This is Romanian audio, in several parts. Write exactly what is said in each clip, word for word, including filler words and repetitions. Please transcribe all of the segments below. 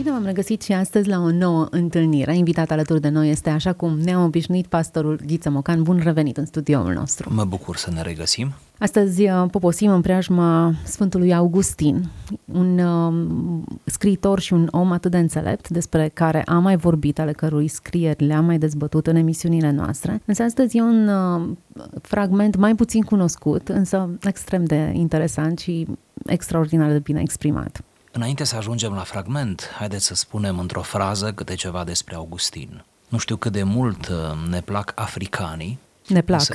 Bine v-am regăsit și astăzi la o nouă întâlnire. Invitat alături de noi este, așa cum ne-a obișnuit, pastorul Ghiță Mocan. Bun revenit în studioul nostru. Mă bucur să ne regăsim. Astăzi poposim în preajma Sfântului Augustin, un uh, scriitor și un om atât de înțelept, despre care am mai vorbit, ale cărui scrieri le-am mai dezbătut în emisiunile noastre. Însă astăzi e un uh, fragment mai puțin cunoscut, însă extrem de interesant și extraordinar de bine exprimat. Înainte să ajungem la fragment, haideți să spunem într-o frază câte ceva despre Augustin. Nu știu cât de mult ne plac africanii, ne plac. Însă,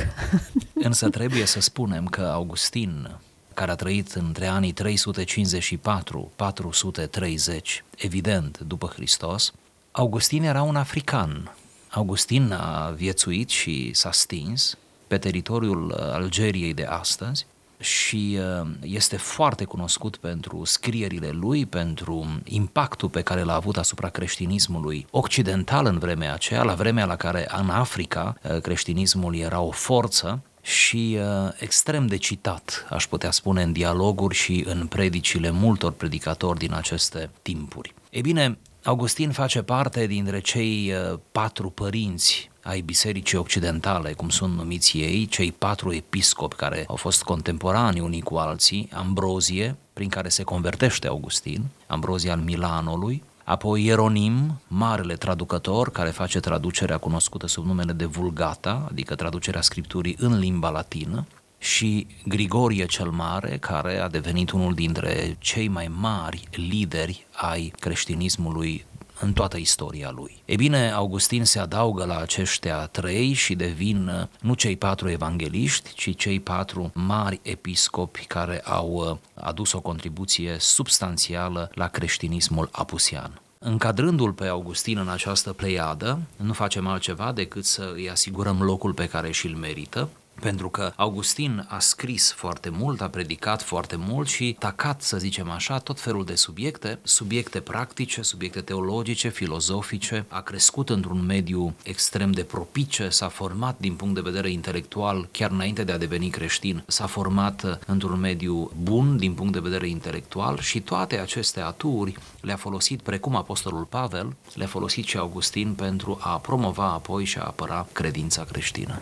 însă trebuie să spunem că Augustin, care a trăit între anii trei sute cincizeci și patru - patru sute treizeci, evident după Hristos, Augustin era un african. Augustin a viețuit și s-a stins pe teritoriul Algeriei de astăzi, și este foarte cunoscut pentru scrierile lui, pentru impactul pe care l-a avut asupra creștinismului occidental în vremea aceea, la vremea la care în Africa creștinismul era o forță și extrem de citat, aș putea spune, în dialoguri și în predicile multor predicatori din aceste timpuri. Ei bine, Augustin face parte dintre cei patru părinți ai bisericii occidentale, cum sunt numiți ei, cei patru episcopi care au fost contemporani unii cu alții: Ambrozie, prin care se convertește Augustin, Ambrozie al Milanului, apoi Ieronim, marele traducător care face traducerea cunoscută sub numele de Vulgata, adică traducerea Scripturii în limba latină, și Grigorie cel Mare, care a devenit unul dintre cei mai mari lideri ai creștinismului în toată istoria lui. Ei bine, Augustin se adaugă la aceștia trei și devin nu cei patru evangeliști, ci cei patru mari episcopi care au adus o contribuție substanțială la creștinismul apusian. Încadrându-l pe Augustin în această pleiadă, nu facem altceva decât să îi asigurăm locul pe care și-l merită, pentru că Augustin a scris foarte mult, a predicat foarte mult și tacat, să zicem așa, tot felul de subiecte, subiecte practice, subiecte teologice, filozofice, a crescut într-un mediu extrem de propice, s-a format din punct de vedere intelectual, chiar înainte de a deveni creștin, s-a format într-un mediu bun din punct de vedere intelectual și toate aceste aturi le-a folosit, precum Apostolul Pavel, le-a folosit și Augustin pentru a promova apoi și a apăra credința creștină.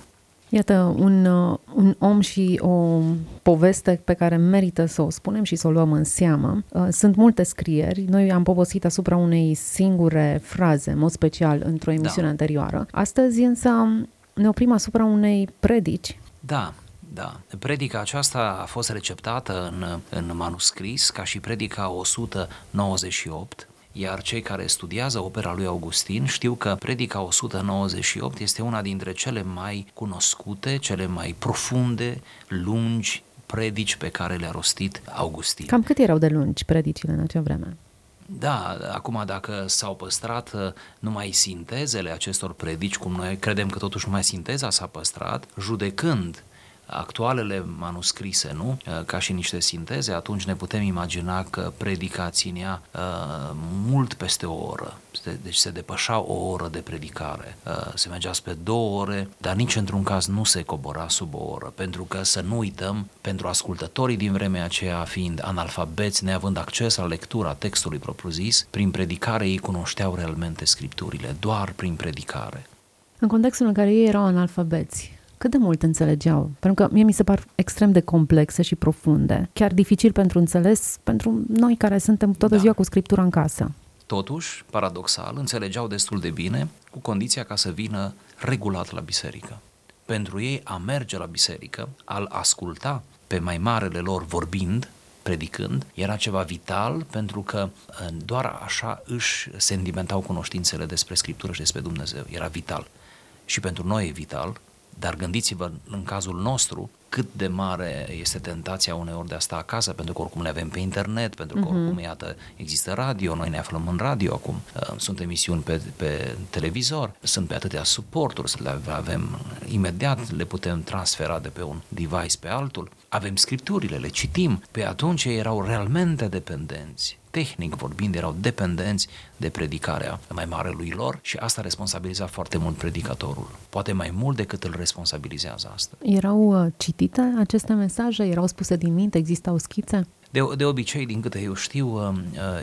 Iată, un, un om și o poveste pe care merită să o spunem și să o luăm în seamă. Sunt multe scrieri, noi am poposit asupra unei singure fraze, în mod special într-o emisiune da. anterioară. Astăzi însă ne oprim asupra unei predici. Da. Da. Predica aceasta a fost receptată în, în manuscris ca și Predica o sută nouăzeci și opt, iar cei care studiază opera lui Augustin știu că Predica o sută nouăzeci și opt este una dintre cele mai cunoscute, cele mai profunde, lungi predici pe care le-a rostit Augustin. Cam cât erau de lungi predicile în acea vreme? Da, acum dacă s-au păstrat numai sintezele acestor predici, cum noi credem că totuși numai sinteza s-a păstrat, judecând actualele manuscrise, nu? Ca și niște sinteze, atunci ne putem imagina că predica ținea uh, mult peste o oră. Deci se depășea o oră de predicare. Uh, se mergea spre două ore, dar nici într-un caz nu se cobora sub o oră, pentru că, să nu uităm, pentru ascultătorii din vremea aceea, fiind analfabeți, neavând acces la lectura textului propriu-zis, prin predicare ei cunoșteau realmente Scripturile, doar prin predicare. În contextul în care ei erau analfabeți, cât de mult înțelegeau? Pentru că mie mi se par extrem de complexe și profunde, chiar dificil pentru înțeles, pentru noi care suntem toată da. ziua cu Scriptura în casă. Totuși, paradoxal, înțelegeau destul de bine, cu condiția ca să vină regulat la biserică. Pentru ei, a merge la biserică, a-l asculta pe mai marele lor vorbind, predicând, era ceva vital, pentru că doar așa își sedimentau cunoștințele despre Scriptură și despre Dumnezeu. Era vital. Și pentru noi e vital. Dar gândiți-vă, în cazul nostru, cât de mare este tentația uneori de a sta acasă, pentru că oricum le avem pe internet, pentru că oricum, iată, există radio, noi ne aflăm în radio acum, sunt emisiuni pe, pe televizor, sunt pe atâtea suporturi, să le avem imediat, le putem transfera de pe un device pe altul, avem Scripturile, le citim. Pe atunci erau realmente dependenți. Tehnic vorbind, erau dependenți de predicarea mai marelui lor și asta responsabiliza foarte mult predicatorul. Poate mai mult decât îl responsabilizează asta. Erau citite aceste mesaje? Erau spuse din minte? Existau schițe? de, de obicei, din câte eu știu,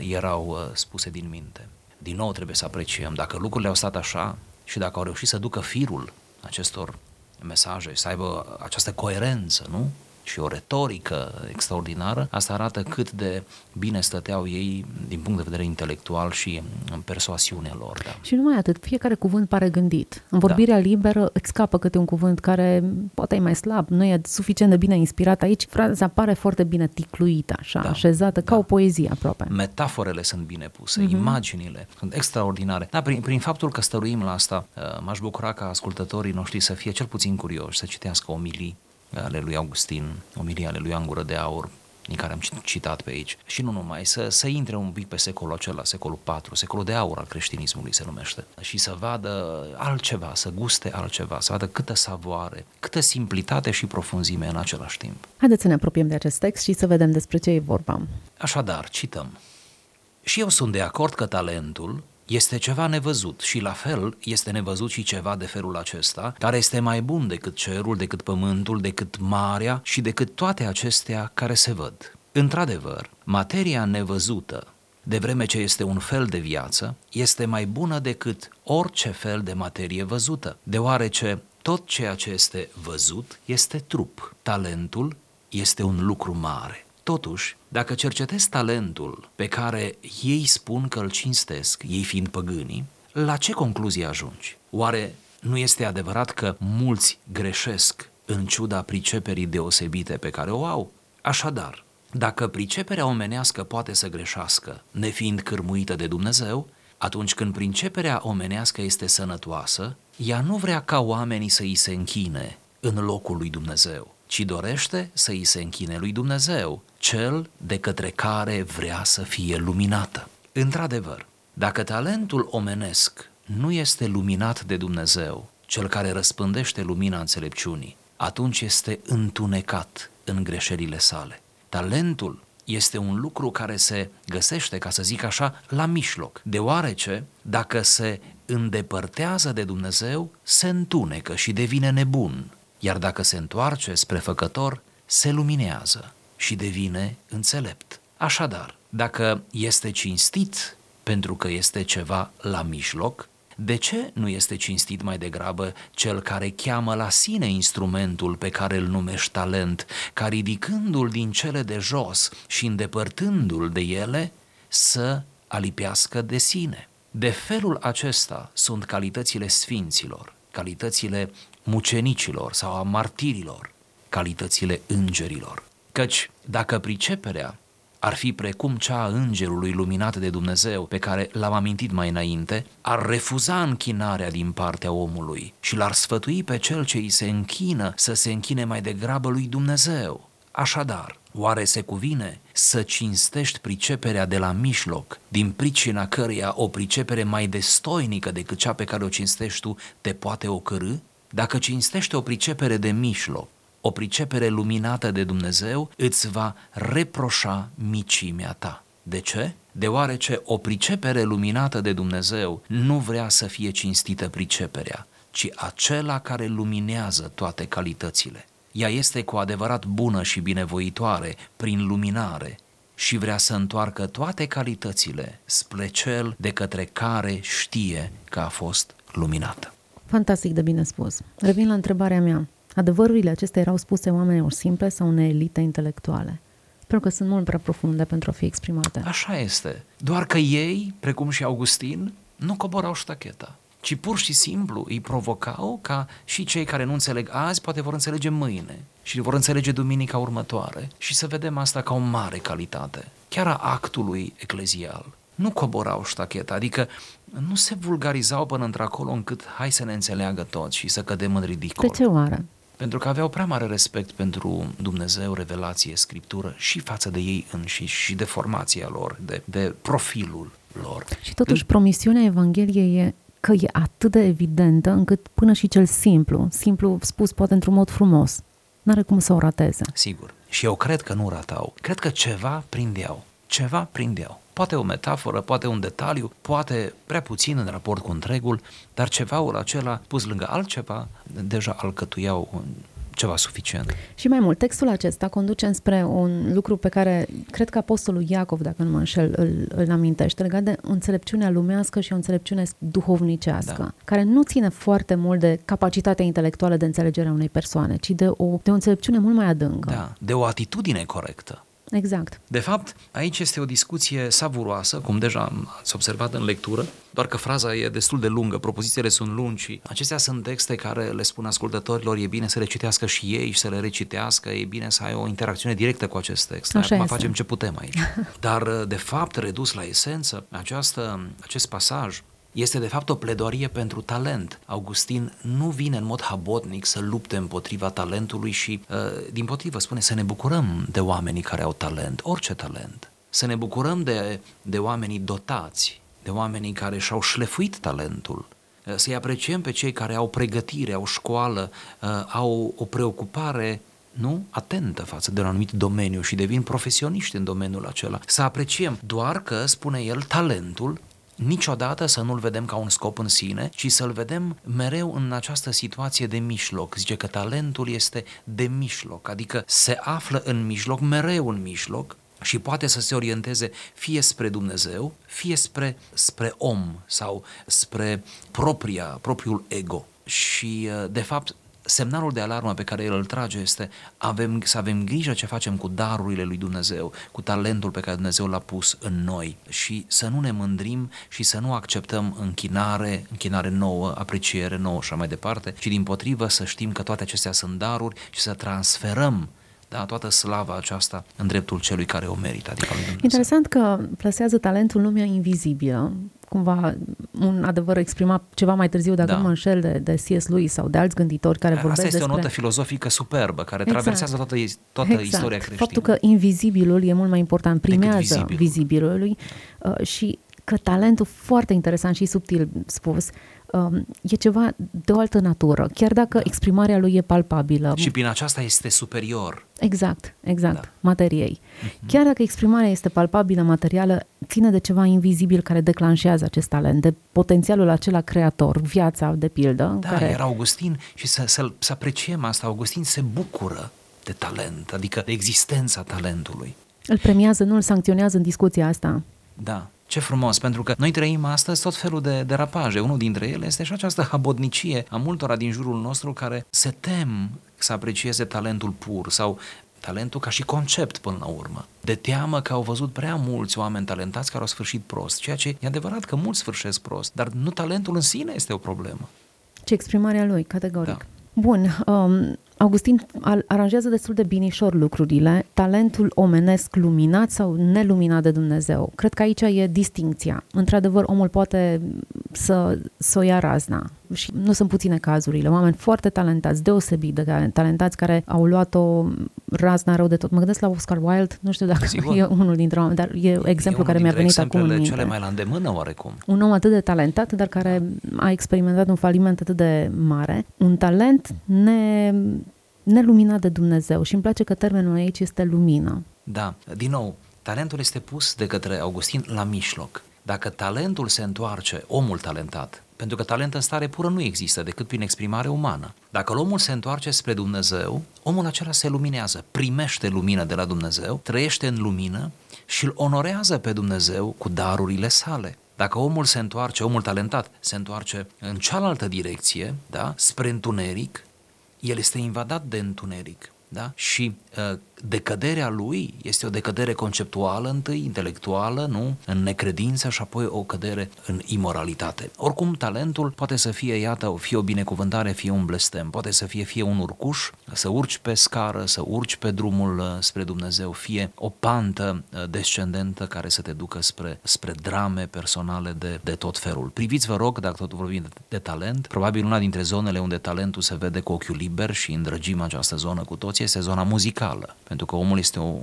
erau spuse din minte. Din nou trebuie să apreciem, dacă lucrurile au stat așa și dacă au reușit să ducă firul acestor mesaje, să aibă această coerență, nu? Și o retorică extraordinară, asta arată cât de bine stăteau ei din punct de vedere intelectual și în persoasiunea lor. Da. Și numai atât, fiecare cuvânt pare gândit. În vorbirea da. liberă îți scapă câte un cuvânt care poate e mai slab, nu e suficient de bine inspirat aici, fraza pare foarte bine ticluită, așa, da. așezată, da. ca o poezie aproape. Metaforele sunt bine puse, mm-hmm. imaginile sunt extraordinare. Da, prin, prin faptul că stăruim la asta, m-aș bucura ca ascultătorii noștri să fie cel puțin curioși, să citească omilii ale lui Augustin, omilia ale lui Angură de Aur, din care am citat pe aici. Și nu numai, să, să intre un pic pe secolul acela, secolul patru, secolul de aur al creștinismului se numește, și să vadă altceva, să guste altceva, să vadă câtă savoare, câtă simplitate și profunzime în același timp. Haideți să ne apropiem de acest text și să vedem despre ce e vorba. Așadar, cităm. Și eu sunt de acord că talentul este ceva nevăzut și la fel este nevăzut și ceva de felul acesta, care este mai bun decât cerul, decât pământul, decât marea și decât toate acestea care se văd. Într-adevăr, materia nevăzută, de vreme ce este un fel de viață, este mai bună decât orice fel de materie văzută, deoarece tot ceea ce este văzut este trup. Talentul este un lucru mare. Totuși, dacă cercetezi talentul pe care ei spun că îl cinstesc, ei fiind păgânii, la ce concluzie ajungi? Oare nu este adevărat că mulți greșesc în ciuda priceperii deosebite pe care o au? Așadar, dacă priceperea omenească poate să greșească, nefiind cârmuită de Dumnezeu, atunci când priceperea omenească este sănătoasă, ea nu vrea ca oamenii să îi se închine în locul lui Dumnezeu, ci dorește să îi se închine lui Dumnezeu, cel de către care vrea să fie luminată. Într-adevăr, dacă talentul omenesc nu este luminat de Dumnezeu, cel care răspândește lumina înțelepciunii, atunci este întunecat în greșelile sale. Talentul este un lucru care se găsește, ca să zic așa, la mijloc, deoarece dacă se îndepărtează de Dumnezeu, se întunecă și devine nebun, iar dacă se întoarce spre Făcător, se luminează și devine înțelept. Așadar, dacă este cinstit pentru că este ceva la mijloc, de ce nu este cinstit mai degrabă cel care cheamă la sine instrumentul pe care îl numești talent, ca ridicându-l din cele de jos și îndepărtându-l de ele, să alipească de sine? De felul acesta sunt calitățile sfinților, calitățile mucenicilor sau a martirilor, calitățile îngerilor. Căci dacă priceperea ar fi precum cea a îngerului luminat de Dumnezeu, pe care l-am amintit mai înainte, ar refuza închinarea din partea omului și l-ar sfătui pe cel ce îi se închină să se închine mai degrabă lui Dumnezeu. Așadar, oare se cuvine să cinstești priceperea de la mijloc, din pricina căreia o pricepere mai destoinică decât cea pe care o cinstești tu te poate ocărî? Dacă cinstești o pricepere de mijloc, o pricepere luminată de Dumnezeu, îți va reproșa micimea ta. De ce? Deoarece o pricepere luminată de Dumnezeu nu vrea să fie cinstită priceperea, ci acela care luminează toate calitățile. Ea este cu adevărat bună și binevoitoare prin luminare și vrea să întoarcă toate calitățile spre cel de către care știe că a fost luminată. Fantastic de bine spus. Revin la întrebarea mea. Adevărurile acestea erau spuse oamenilor simple sau unei elite intelectuale? Pentru că sunt mult prea profunde pentru a fi exprimate. Așa este. Doar că ei, precum și Augustin, nu coborau ștacheta, ci pur și simplu îi provocau ca și cei care nu înțeleg azi poate vor înțelege mâine și vor înțelege duminica următoare, și să vedem asta ca o mare calitate, chiar a actului eclezial. Nu coborau ștacheta, adică nu se vulgarizau până într-acolo încât hai să ne înțeleagă toți și să cădem în ridicol. De ce oară? Pentru că aveau prea mare respect pentru Dumnezeu, revelație, scriptură și față de ei înșiși și de formația lor, de, de profilul lor. Și totuși promisiunea Evangheliei e că e atât de evidentă încât până și cel simplu, simplu spus poate într-un mod frumos, n-are cum să o rateze. Sigur. Și eu cred că nu ratau. Cred că ceva prindeau. Ceva prindeau. Poate o metaforă, poate un detaliu, poate prea puțin în raport cu întregul, dar cevaul acela pus lângă altceva deja alcătuiau un, ceva suficient. Și mai mult, textul acesta conduce înspre un lucru pe care cred că Apostolul Iacov, dacă nu mă înșel, îl, îl amintește, legat de o înțelepciune lumească și o înțelepciune duhovnicească, da, care nu ține foarte mult de capacitatea intelectuală de înțelegere a unei persoane, ci de o, de o înțelepciune mult mai adâncă. Da, de o atitudine corectă. Exact. De fapt, aici este o discuție savuroasă, cum deja ați observat în lectură, doar că fraza e destul de lungă, propozițiile sunt lungi și acestea sunt texte care le spun ascultătorilor, e bine să le citească și ei și să le recitească, e bine să ai o interacțiune directă cu acest text. Așa. Acum este. Facem ce putem aici. Dar, de fapt, redus la esență, această, acest pasaj este de fapt o pledoarie pentru talent. Augustin nu vine în mod habotnic să lupte împotriva talentului și, din potrivă, spune să ne bucurăm de oamenii care au talent, orice talent. Să ne bucurăm de, de oamenii dotați, de oamenii care și-au șlefuit talentul. Să-i apreciem pe cei care au pregătire, au școală, au o preocupare, nu, atentă față de un anumit domeniu și devin profesioniști în domeniul acela. Să apreciem, doar că, spune el, talentul niciodată să nu-l vedem ca un scop în sine, ci să-l vedem mereu în această situație de mijloc. Zice că talentul este de mijloc, adică se află în mijloc, mereu în mijloc, și poate să se orienteze fie spre Dumnezeu, fie spre, spre om sau spre propria, propriul ego. Și, de fapt, semnalul de alarmă pe care el îl trage este avem, să avem grijă ce facem cu darurile lui Dumnezeu, cu talentul pe care Dumnezeu l-a pus în noi și să nu ne mândrim și să nu acceptăm închinare, închinare nouă, apreciere nouă și așa mai departe, ci dimpotrivă să știm că toate acestea sunt daruri și să transferăm, da, toată slava aceasta în dreptul celui care o merită, adică lui Dumnezeu. Interesant că plasează talentul în lumea invizibilă, cumva un adevăr exprimat ceva mai târziu, dacă da. nu mă înșel, de, de C S. Lewis sau de alți gânditori care vorbesc despre... Asta este despre... o notă filozofică superbă, care exact. traversează toată, toată exact. istoria creștină. Faptul că invizibilul e mult mai important, primează vizibilul. vizibilului da. și că talentul, foarte interesant și subtil spus, e ceva de o altă natură, chiar dacă da. exprimarea lui e palpabilă. Și prin aceasta este superior. Exact, exact, da. materiei. Uh-huh. Chiar dacă exprimarea este palpabilă, materială, ține de ceva invizibil care declanșează acest talent, de potențialul acela creator, viața, de pildă. Da, care... era Augustin și să, să, să apreciem asta, Augustin se bucură de talent, adică de existența talentului. Îl premiază, nu îl sancționează în discuția asta. Da. Ce frumos, pentru că noi trăim astăzi tot felul de derapaje. Unul dintre ele este și această habotnicie a multora din jurul nostru care se tem să aprecieze talentul pur sau talentul ca și concept până la urmă. De teamă că au văzut prea mulți oameni talentați care au sfârșit prost, ceea ce e adevărat că mulți sfârșesc prost, dar nu talentul în sine este o problemă. Ce exprimarea lui, categoric. Da. Bun, um, Augustin aranjează destul de binișor lucrurile, talentul omenesc luminat sau neluminat de Dumnezeu. Cred că aici e distincția. Într-adevăr, omul poate să, să o ia razna și nu sunt puține cazurile. Oameni foarte talentați, deosebit de talentați, care au luat-o razna rău de tot. Mă gândesc la Oscar Wilde, nu știu dacă Sigur. e unul dintre oameni, dar e exemplu e care mi-a venit acum în minte. Cele mai la îndemână, oarecum. Un om atât de talentat, dar care a experimentat un faliment atât de mare. Un talent ne... neluminat de Dumnezeu și îmi place că termenul aici este lumină. Da, din nou, talentul este pus de către Augustin la mijloc. Dacă talentul se întoarce, omul talentat, pentru că talent în stare pură nu există decât prin exprimare umană. Dacă omul se întoarce spre Dumnezeu, omul acela se luminează, primește lumină de la Dumnezeu, trăiește în lumină și îl onorează pe Dumnezeu cu darurile sale. Dacă omul se întoarce, omul talentat, se întoarce în cealaltă direcție, da, spre întuneric, el este invadat de întuneric, da? Și uh, decăderea lui este o decădere conceptuală întâi, intelectuală, nu? În necredință și apoi o cădere în imoralitate. Oricum, talentul poate să fie, iată, fie o binecuvântare, fie un blestem, poate să fie fie un urcuș, să urci pe scară, să urci pe drumul spre Dumnezeu, fie o pantă descendentă care să te ducă spre, spre drame personale de, de tot felul. Priviți, vă rog, dacă tot vorbim de, de talent, probabil una dintre zonele unde talentul se vede cu ochiul liber și îndrăgim această zonă cu toți este zona muzicală. Pentru că omul este o,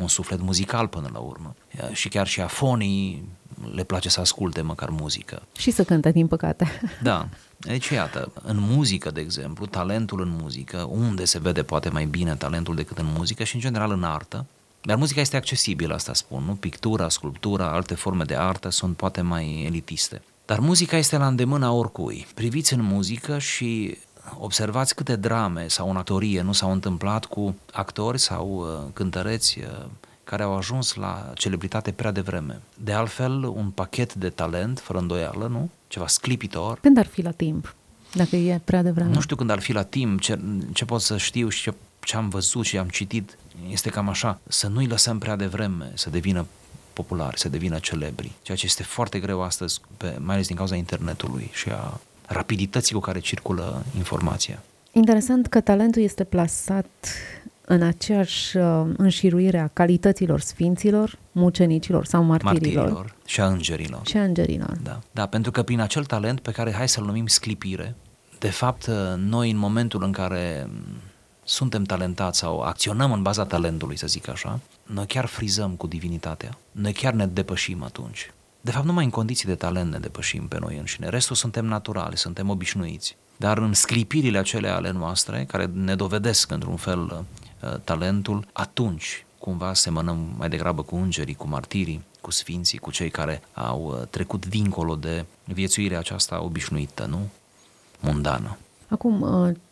un suflet muzical până la urmă. Și chiar și afonii le place să asculte măcar muzică. Și să cânte, din păcate. Da. Deci, iată, în muzică, de exemplu, talentul în muzică, unde se vede poate mai bine talentul decât în muzică și, în general, în artă. Dar muzica este accesibilă, asta spun, nu? Pictura, sculptura, alte forme de artă sunt poate mai elitiste. Dar muzica este la îndemâna oricui. Priviți în muzică și observați câte drame sau în actorie nu s-au întâmplat cu actori sau cântăreți care au ajuns la celebritate prea devreme. De altfel, un pachet de talent, fără îndoială, nu? Ceva sclipitor. Când ar fi la timp? Dacă e prea devreme. Nu știu când ar fi la timp, ce, ce pot să știu și ce, ce am văzut și am citit. Este cam așa, să nu-i lăsăm prea devreme să devină populari, să devină celebri. Ceea ce este foarte greu astăzi, pe, mai ales din cauza internetului și a rapidității cu care circulă informația. Interesant că talentul este plasat în aceeași înșiruire a calităților sfinților, mucenicilor sau martirilor. martirilor și a îngerilor. Și a îngerilor. Da. da, pentru că prin acel talent pe care, hai să-l numim sclipire, de fapt noi în momentul în care suntem talentați sau acționăm în baza talentului, să zic așa, noi chiar frizăm cu divinitatea, noi chiar ne depășim atunci. De fapt, numai în condiții de talent ne depășim pe noi înșine. Restul suntem naturali, suntem obișnuiți. Dar în sclipirile acelea ale noastre, care ne dovedesc într-un fel talentul, atunci cumva semănăm mai degrabă cu îngerii, cu martirii, cu sfinții, cu cei care au trecut dincolo de viețuirea aceasta obișnuită, nu? Mundană. Acum,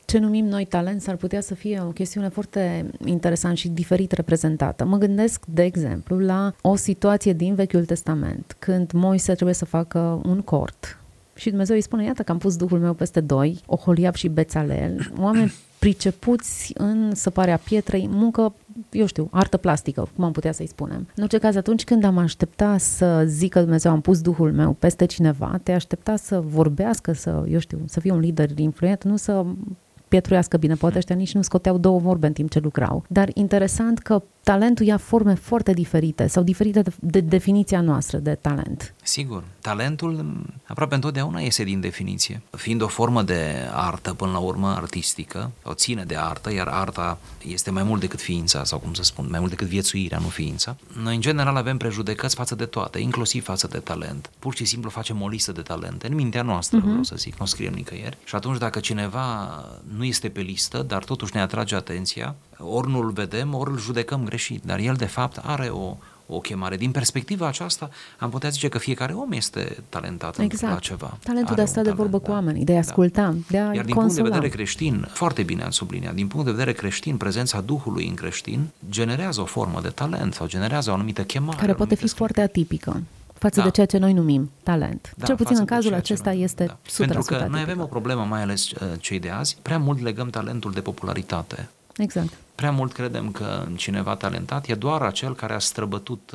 ce numim noi talent s-ar putea să fie o chestiune foarte interesantă și diferit reprezentată. Mă gândesc, de exemplu, la o situație din Vechiul Testament, când Moise trebuie să facă un cort și Dumnezeu îi spune, iată că am pus Duhul meu peste doi, Oholiab și Bețalel, oameni pricepuți în săparea pietrei, muncă, eu știu, artă plastică, cum am putea să-i spunem. În orice caz, atunci când am aștepta să zică Dumnezeu, am pus Duhul meu peste cineva, te aștepta să vorbească, să, eu știu, să fie un lider influent, nu să pietruiască bine, poate ăștia nici nu scoteau două vorbe în timp ce lucrau. Dar interesant că talentul ia forme foarte diferite sau diferite de definiția noastră de talent. Sigur, talentul aproape întotdeauna iese din definiție. Fiind o formă de artă, până la urmă, artistică, o ține de artă, iar arta este mai mult decât ființa, sau cum să spun, mai mult decât viețuirea, nu ființa. Noi, în general, avem prejudecăți față de toate, inclusiv față de talent. Pur și simplu facem o listă de talente, în mintea noastră, uh-huh. vreau să zic, nu o scriem nicăieri. Și atunci, dacă cineva nu este pe listă, dar totuși ne atrage atenția, ori nu-l vedem, ori îl judecăm greșit, dar el de fapt are o, o chemare. Din perspectiva aceasta am putea zice că fiecare om este talentat exact. la ceva. Talentul are de a sta de talent, vorbă da. cu oamenii, de a asculta, da. de a Iar din consuma. punct de vedere creștin, foarte bine am subliniat, din punct de vedere creștin, prezența Duhului în creștin generează o formă de talent sau generează o anumită chemare. Care poate fi foarte atipică față da. de ceea ce noi numim talent. Da, Cel puțin în cazul acesta ce este da. o sută la sută. Pentru că noi avem o problemă, mai ales cei de azi, prea mult legăm talentul de popularitate. Exact. Prea mult credem că cineva talentat e doar acel care a străbătut,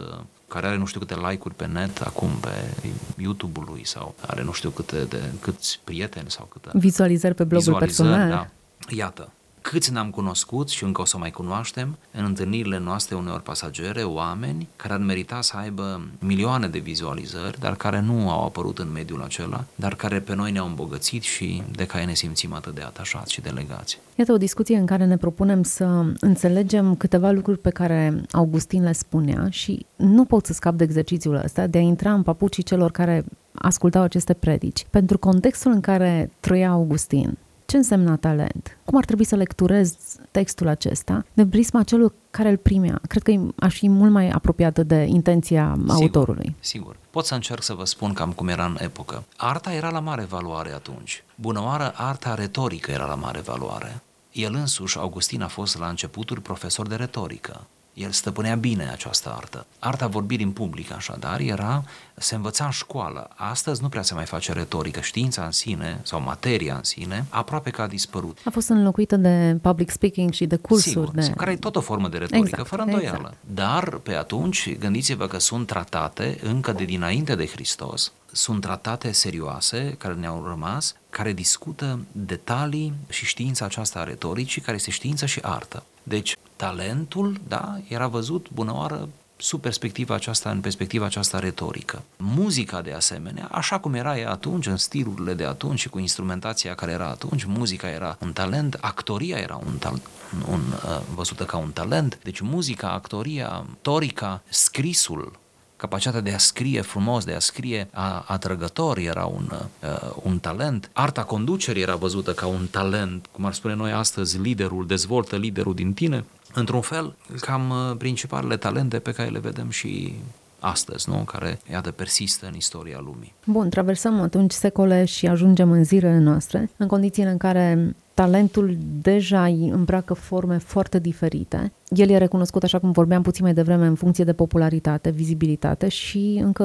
care are nu știu câte like-uri pe net acum pe YouTube-ul lui sau are nu știu câte de, câți prieteni sau câte vizualizări pe blogul vizualizări, personal. Da. Iată, câți ne-am cunoscut și încă o să mai cunoaștem în întâlnirile noastre uneori pasagere, oameni care ar merita să aibă milioane de vizualizări, dar care nu au apărut în mediul acela, dar care pe noi ne-au îmbogățit și de care ne simțim atât de atașați și de legați. Iată o discuție în care ne propunem să înțelegem câteva lucruri pe care Augustin le spunea și nu pot să scap de exercițiul ăsta, de a intra în papucii celor care ascultau aceste predici. Pentru contextul în care trăia Augustin, ce însemna talent? Cum ar trebui să lecturez textul acesta de prisma celui care îl primea? Cred că aș fi mult mai apropiată de intenția sigur, autorului. Sigur. Pot să încerc să vă spun cam cum era în epocă. Arta era la mare valoare atunci. Bună oară, arta retorică era la mare valoare. El însuși, Augustin, a fost la începuturi profesor de retorică. El stăpânea bine această artă. Arta vorbirii în public, așadar, era, se învăța în școală. Astăzi nu prea se mai face retorică. Știința în sine, sau materia în sine, aproape că a dispărut. A fost înlocuită de public speaking și de cursuri. Sigur, de... care e tot o formă de retorică, exact, fără îndoială. Exact. Dar, pe atunci, gândiți-vă că sunt tratate, încă de dinainte de Hristos, sunt tratate serioase, care ne-au rămas, care discută detalii și știința aceasta a retoricii, care este știință și artă. Deci, talentul, da, era văzut, bună oară, sub perspectiva aceasta, în perspectiva aceasta retorică. Muzica, de asemenea, așa cum era ea atunci, în stilurile de atunci și cu instrumentația care era atunci, muzica era un talent, actoria era un talent, un, uh, văzută ca un talent, deci muzica, actoria, torica, scrisul, capacitatea de a scrie frumos, de a scrie atrăgător era un, uh, un talent. Arta conducerii era văzută ca un talent, cum ar spune noi astăzi, liderul, dezvoltă liderul din tine. Într-un fel, cam principalele talente pe care le vedem și astăzi, nu? Care, iată, persistă în istoria lumii. Bun, traversăm atunci secole și ajungem în zilele noastre, în condițiile în care talentul deja îi îmbracă forme foarte diferite. El e recunoscut, așa cum vorbeam puțin mai devreme, în funcție de popularitate, vizibilitate și încă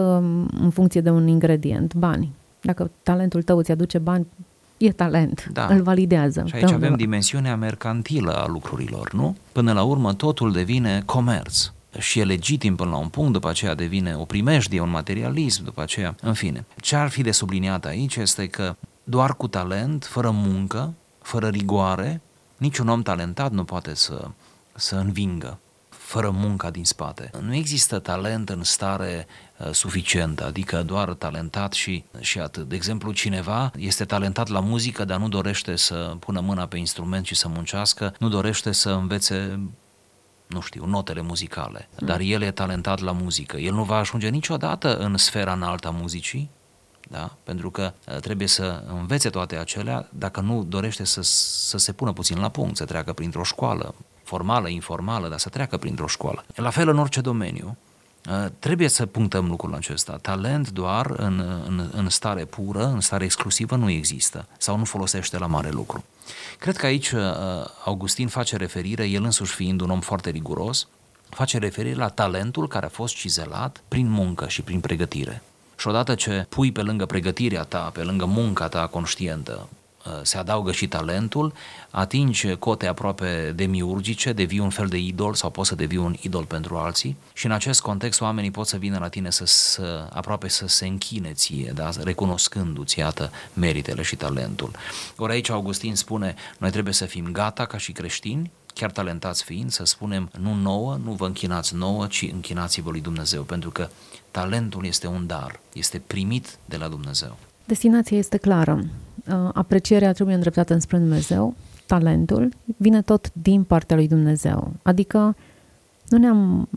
în funcție de un ingredient, bani. Dacă talentul tău îți aduce bani, e talent, da. Îl validează. Și aici avem va... dimensiunea mercantilă a lucrurilor, nu? Până la urmă totul devine comerț. Și e legitim până la un punct, după aceea devine o primejdie, un materialism, după aceea, în fine. Ce ar fi de subliniat aici este că doar cu talent, fără muncă, fără rigoare, niciun om talentat nu poate să, să învingă, fără munca din spate. Nu există talent în stare uh, suficientă, adică doar talentat și, și atât. De exemplu, cineva este talentat la muzică, dar nu dorește să pună mâna pe instrument și să muncească, nu dorește să învețe, nu știu, notele muzicale, mm. dar el e talentat la muzică. El nu va ajunge niciodată în sfera înaltă a muzicii, da? Pentru că trebuie să învețe toate acelea, dacă nu dorește să, să se pună puțin la punct, să treacă printr-o școală, formală, informală, dar să treacă printr-o școală. La fel în orice domeniu, trebuie să punctăm lucrul acesta. Talent doar în, în, în stare pură, în stare exclusivă, nu există sau nu folosește la mare lucru. Cred că aici Augustin face referire, el însuși fiind un om foarte riguros, face referire la talentul care a fost cizelat prin muncă și prin pregătire. Și odată ce pui pe lângă pregătirea ta, pe lângă munca ta conștientă, se adaugă și talentul, atingi cote aproape demiurgice, devii un fel de idol sau poți să devii un idol pentru alții și în acest context oamenii pot să vină la tine să, să aproape să se închine ție, da? Recunoscându-ți, iată, meritele și talentul. Ori aici Augustin spune, noi trebuie să fim gata ca și creștini, chiar talentați fiind, să spunem, nu nouă, nu vă închinați nouă, ci închinați-vă lui Dumnezeu, pentru că talentul este un dar, este primit de la Dumnezeu. Destinația este clară. Aprecierea trebuie îndreptată înspre Dumnezeu, talentul vine tot din partea lui Dumnezeu, adică nu ne-am,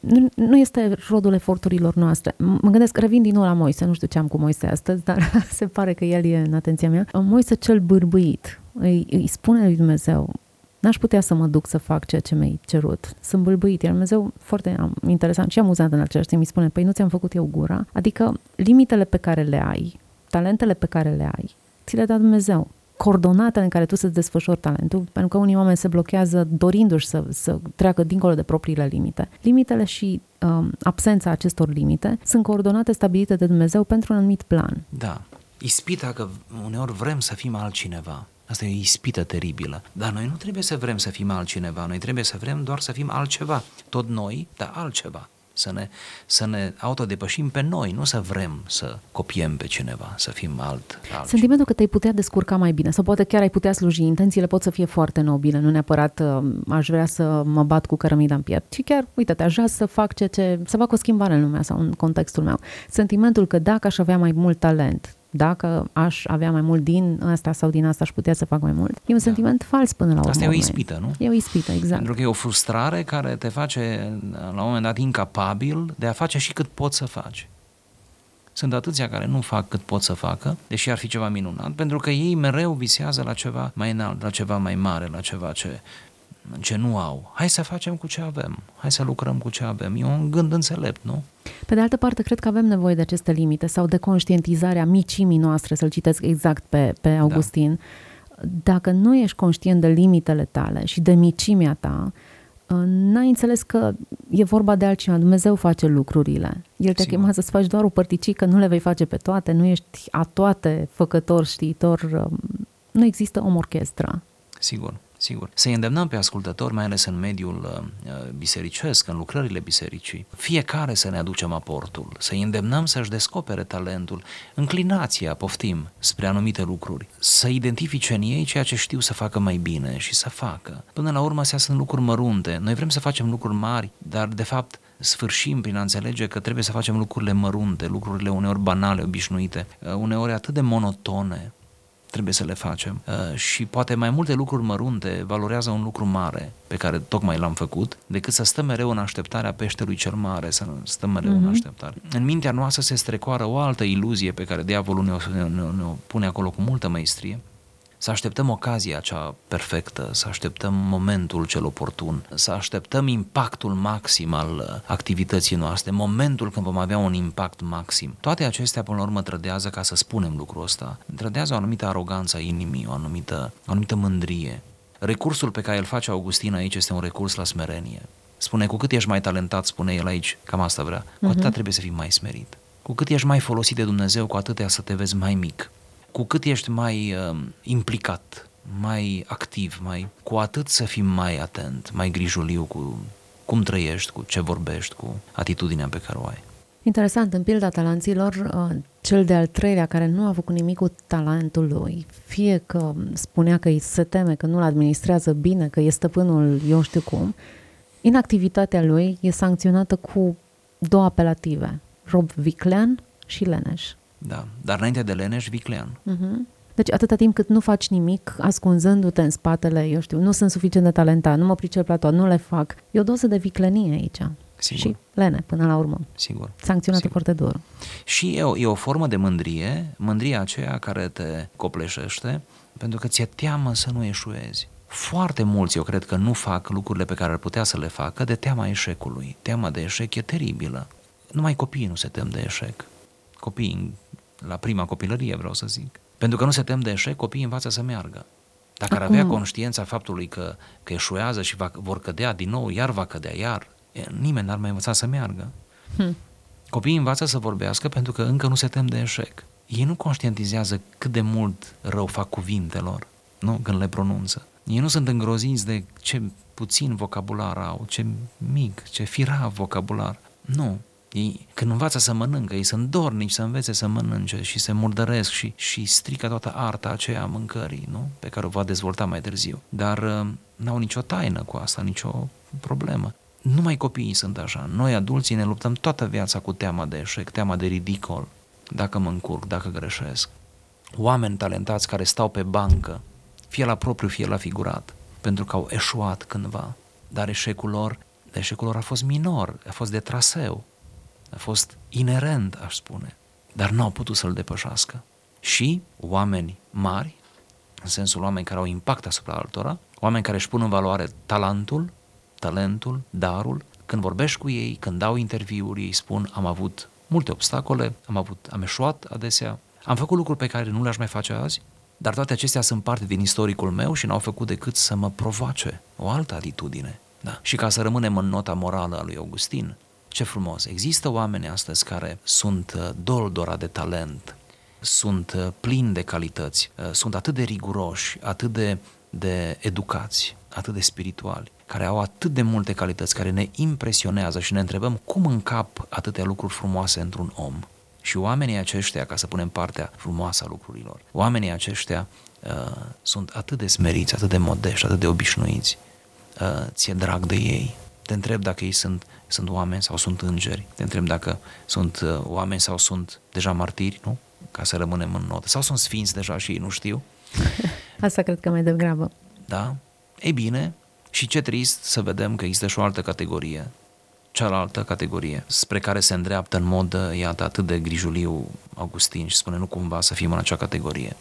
nu, nu este rodul eforturilor noastre. Mă gândesc, revin din nou la Moise, nu știu ce am cu Moise astăzi, dar se pare că el e în atenția mea. Moise cel bârbuit îi, îi spune lui Dumnezeu, n-aș putea să mă duc să fac ceea ce mi-ai cerut, sunt bâlbâit, iar Dumnezeu, foarte interesant și amuzant în același timp, îi spune, păi nu ți-am făcut eu gura, adică limitele pe care le ai, talentele pe care le ai, ți le dă Dumnezeu. Coordonatele în care tu să-ți desfășori talentul, pentru că unii oameni se blochează dorindu-și să, să treacă dincolo de propriile limite. Limitele și um, absența acestor limite sunt coordonate stabilite de Dumnezeu pentru un anumit plan. Da, ispita că uneori vrem să fim altcineva. Asta e o ispită teribilă. Dar noi nu trebuie să vrem să fim altcineva, noi trebuie să vrem doar să fim altceva. Tot noi, dar altceva. Să ne, să ne autodepășim pe noi, nu să vrem să copiem pe cineva, să fim alt. alt. Sentimentul că te-ai putea descurca mai bine sau poate chiar ai putea sluji, intențiile pot să fie foarte nobile, nu neapărat aș vrea să mă bat cu cărămida în piept, ci chiar, uite-te, aș vrea să fac ce, ce, să fac o schimbare în lumea sau în contextul meu. Sentimentul că dacă aș avea mai mult talent, dacă aș avea mai mult din asta sau din asta, aș putea să fac mai mult. E un sentiment da. fals până la urmă. Asta e o ispită, nu? E o ispită, exact. Pentru că e o frustrare care te face, la un moment dat, incapabil de a face și cât poți să faci. Sunt atâția care nu fac cât pot să facă, deși ar fi ceva minunat, pentru că ei mereu visează la ceva mai înalt, la ceva mai mare, la ceva ce, ce nu au. Hai să facem cu ce avem, hai să lucrăm cu ce avem. E un gând înțelept, nu? Pe de altă parte, cred că avem nevoie de aceste limite sau de conștientizarea micimii noastre, să-l citesc exact pe, pe Augustin. Da. Dacă nu ești conștient de limitele tale și de micimea ta, n-ai înțeles că e vorba de altcineva, Dumnezeu face lucrurile. El te-a chemat să-ți faci doar o părticică, nu le vei face pe toate, nu ești a toate făcător, știitor, nu există om orchestră. Sigur. Sigur. Să-i îndemnăm pe ascultători, mai ales în mediul bisericesc, în lucrările bisericii, fiecare să ne aducem aportul, să-i îndemnăm să-și descopere talentul, înclinația, poftim, spre anumite lucruri, să identifice în ei ceea ce știu să facă mai bine și să facă. Până la urmă, astea sunt lucruri mărunte. Noi vrem să facem lucruri mari, dar de fapt sfârșim prin a înțelege că trebuie să facem lucrurile mărunte, lucrurile uneori banale, obișnuite, uneori atât de monotone, trebuie să le facem uh, și poate mai multe lucruri mărunte valorează un lucru mare pe care tocmai l-am făcut decât să stăm mereu în așteptarea peștelui cel mare, să stăm mereu uh-huh. în așteptare. În mintea noastră se strecoară o altă iluzie pe care diavolul ne-o, ne-o, ne-o pune acolo cu multă maestrie, Să așteptăm ocazia cea perfectă, să așteptăm momentul cel oportun, să așteptăm impactul maxim al activității noastre, momentul când vom avea un impact maxim. Toate acestea, până la urmă, trădează, ca să spunem lucrul ăsta, trădează o anumită aroganță a inimii, o anumită, o anumită mândrie. Recursul pe care îl face Augustin aici este un recurs la smerenie. Spune, cu cât ești mai talentat, spune el aici, cam asta vrea, cu atâta trebuie să fii mai smerit. Cu cât ești mai folosit de Dumnezeu, cu atâtea să te vezi mai mic. Cu cât ești mai uh, implicat, mai activ, mai, cu atât să fii mai atent, mai grijuliu cu cum trăiești, cu ce vorbești, cu atitudinea pe care o ai. Interesant, în pilda talanților, uh, cel de-al treilea care nu a făcut nimic cu talentul lui, fie că spunea că îi se teme, că nu-l administrează bine, că e stăpânul eu știu cum, inactivitatea lui e sancționată cu două apelative, rob viclean și leneș. Da, dar înainte de leneș, viclean. Uh-huh. Deci atâta timp cât nu faci nimic, ascunzându-te în spatele, eu știu, nu sunt suficient de talentat, nu mă pricep la tot, nu le fac. E o doză de viclenie aici. Sigur. Și lene, până la urmă. Sigur. Sancționată foarte dur. Și e o, e o formă de mândrie, mândria aceea care te copleșește, pentru că ți-e teamă să nu eșuezi. Foarte mulți, eu cred că nu fac lucrurile pe care ar putea să le facă de teama eșecului. Teama de eșec e teribilă. Numai copiii nu se tem de eșec. Copiii, la prima copilărie, vreau să zic. Pentru că nu se tem de eșec, copiii învață să meargă. Dacă Acum... ar avea conștiința faptului că, că eșuează și va, vor cădea din nou, iar va cădea, iar, nimeni n-ar mai învăța să meargă. Hmm. Copiii învață să vorbească pentru că încă nu se tem de eșec. Ei nu conștientizează cât de mult rău fac cuvintelor, nu? Când le pronunță. Ei nu sunt îngroziți de ce puțin vocabular au, ce mic, ce firav vocabular. Nu. Ei, când învață să mănâncă, ei sunt dornici să învețe să mănânce și se murdăresc și, și strică toată arta aceea a mâncării, nu? Pe care o va dezvolta mai târziu. Dar uh, n-au nicio taină cu asta, nicio problemă. Numai copiii sunt așa. Noi, adulții, ne luptăm toată viața cu teama de eșec, teama de ridicol, dacă mă încurc, dacă greșesc. Oameni talentați care stau pe bancă, fie la propriu, fie la figurat, pentru că au eșuat cândva. Dar eșecul lor, eșecul lor a fost minor, a fost de traseu. A fost inerent, aș spune, dar n-au putut să-l depășească. Și oameni mari, în sensul oameni care au impact asupra altora, oameni care își pun în valoare talentul, talentul, darul, când vorbești cu ei, când dau interviuri, ei spun, am avut multe obstacole, am avut, am eșuat adesea, am făcut lucruri pe care nu le-aș mai face azi, dar toate acestea sunt parte din istoricul meu și n-au făcut decât să mă provoace o altă atitudine. Da. Și ca să rămânem în nota morală a lui Augustin, ce frumos! Există oameni astăzi care sunt doldora de talent, sunt plini de calități, sunt atât de riguroși, atât de, de educați, atât de spirituali, care au atât de multe calități, care ne impresionează și ne întrebăm cum încap atâtea lucruri frumoase într-un om. Și oamenii aceștia, ca să punem partea frumoasă a lucrurilor, oamenii aceștia uh, sunt atât de smeriți, atât de modești, atât de obișnuiți, uh, ți-e drag de ei. Te întreb dacă ei sunt, sunt oameni sau sunt îngeri, te întreb dacă sunt uh, oameni sau sunt deja martiri, nu? Ca să rămânem în notă. Sau sunt sfinți deja și ei nu știu. Asta cred că mai degrabă. Da? Ei bine, și ce trist să vedem că există și o altă categorie, cealaltă categorie, spre care se îndreaptă în mod, iată, atât de grijuliu Augustin și spune, nu cumva să fim în acea categorie.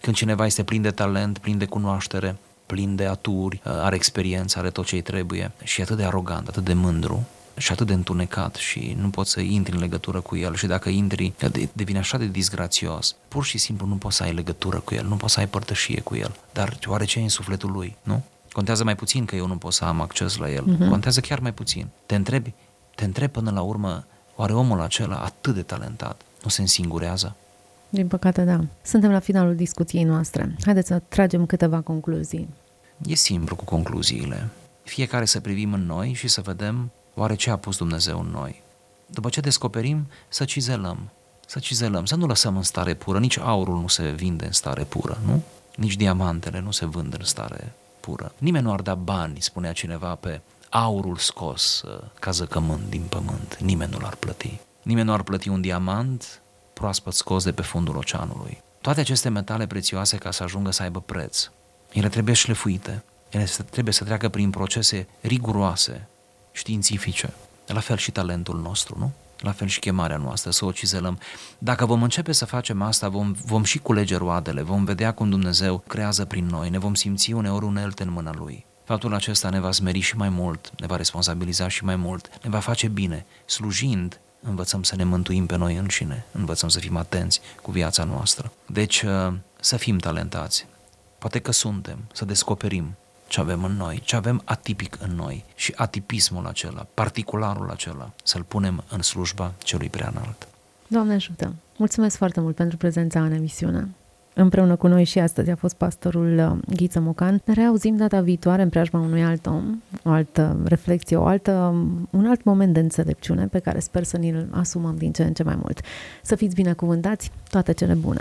Când cineva este plin de talent, plin de cunoaștere, plin de aturi, are experiență, are tot ce-i trebuie și e atât de arogant, atât de mândru și atât de întunecat și nu poți să intri în legătură cu el și dacă intri devine așa de disgrațios, pur și simplu nu poți să ai legătură cu el, nu poți să ai părtășie cu el, dar oare ce e în sufletul lui, nu? Contează mai puțin că eu nu pot să am acces la el, uh-huh. Contează chiar mai puțin. Te întrebi, te întrebi până la urmă, oare omul acela atât de talentat nu se însingurează? Din păcate, da. Suntem la finalul discuției noastre. Haideți să tragem câteva concluzii. E simplu cu concluziile. Fiecare să privim în noi și să vedem oare ce a pus Dumnezeu în noi. După ce descoperim, să cizelăm. Să cizelăm, să nu lăsăm în stare pură. Nici aurul nu se vinde în stare pură, nu? Nici diamantele nu se vând în stare pură. Nimeni nu ar da bani, spunea cineva, pe aurul scos ca zăcământ din pământ. Nimeni nu l-ar plăti. Nimeni nu ar plăti un diamant proaspăt scos de pe fundul oceanului. Toate aceste metale prețioase, ca să ajungă să aibă preț, ele trebuie șlefuite, ele trebuie să treacă prin procese riguroase, științifice. La fel și talentul nostru, nu? la fel și chemarea noastră, să o cizelăm. Dacă vom începe să facem asta, vom, vom și culege roadele, vom vedea cum Dumnezeu creează prin noi, ne vom simți uneori unelte în mâna Lui. Faptul acesta ne va smeri și mai mult, ne va responsabiliza și mai mult, ne va face bine. Slujind, învățăm să ne mântuim pe noi înșine, învățăm să fim atenți cu viața noastră. Deci să fim talentați, poate că suntem, să descoperim ce avem în noi, ce avem atipic în noi și atipismul acela, particularul acela, să-l punem în slujba Celui Preaînalt. Doamne ajută! Mulțumesc foarte mult pentru prezența în emisiune. Împreună cu noi și astăzi a fost pastorul Ghiță Mocan. Ne reauzim data viitoare în preajma unui alt om, o altă reflecție, o altă, un alt moment de înțelepciune pe care sper să ne-l asumăm din ce în ce mai mult. Să fiți binecuvântați, toate cele bune!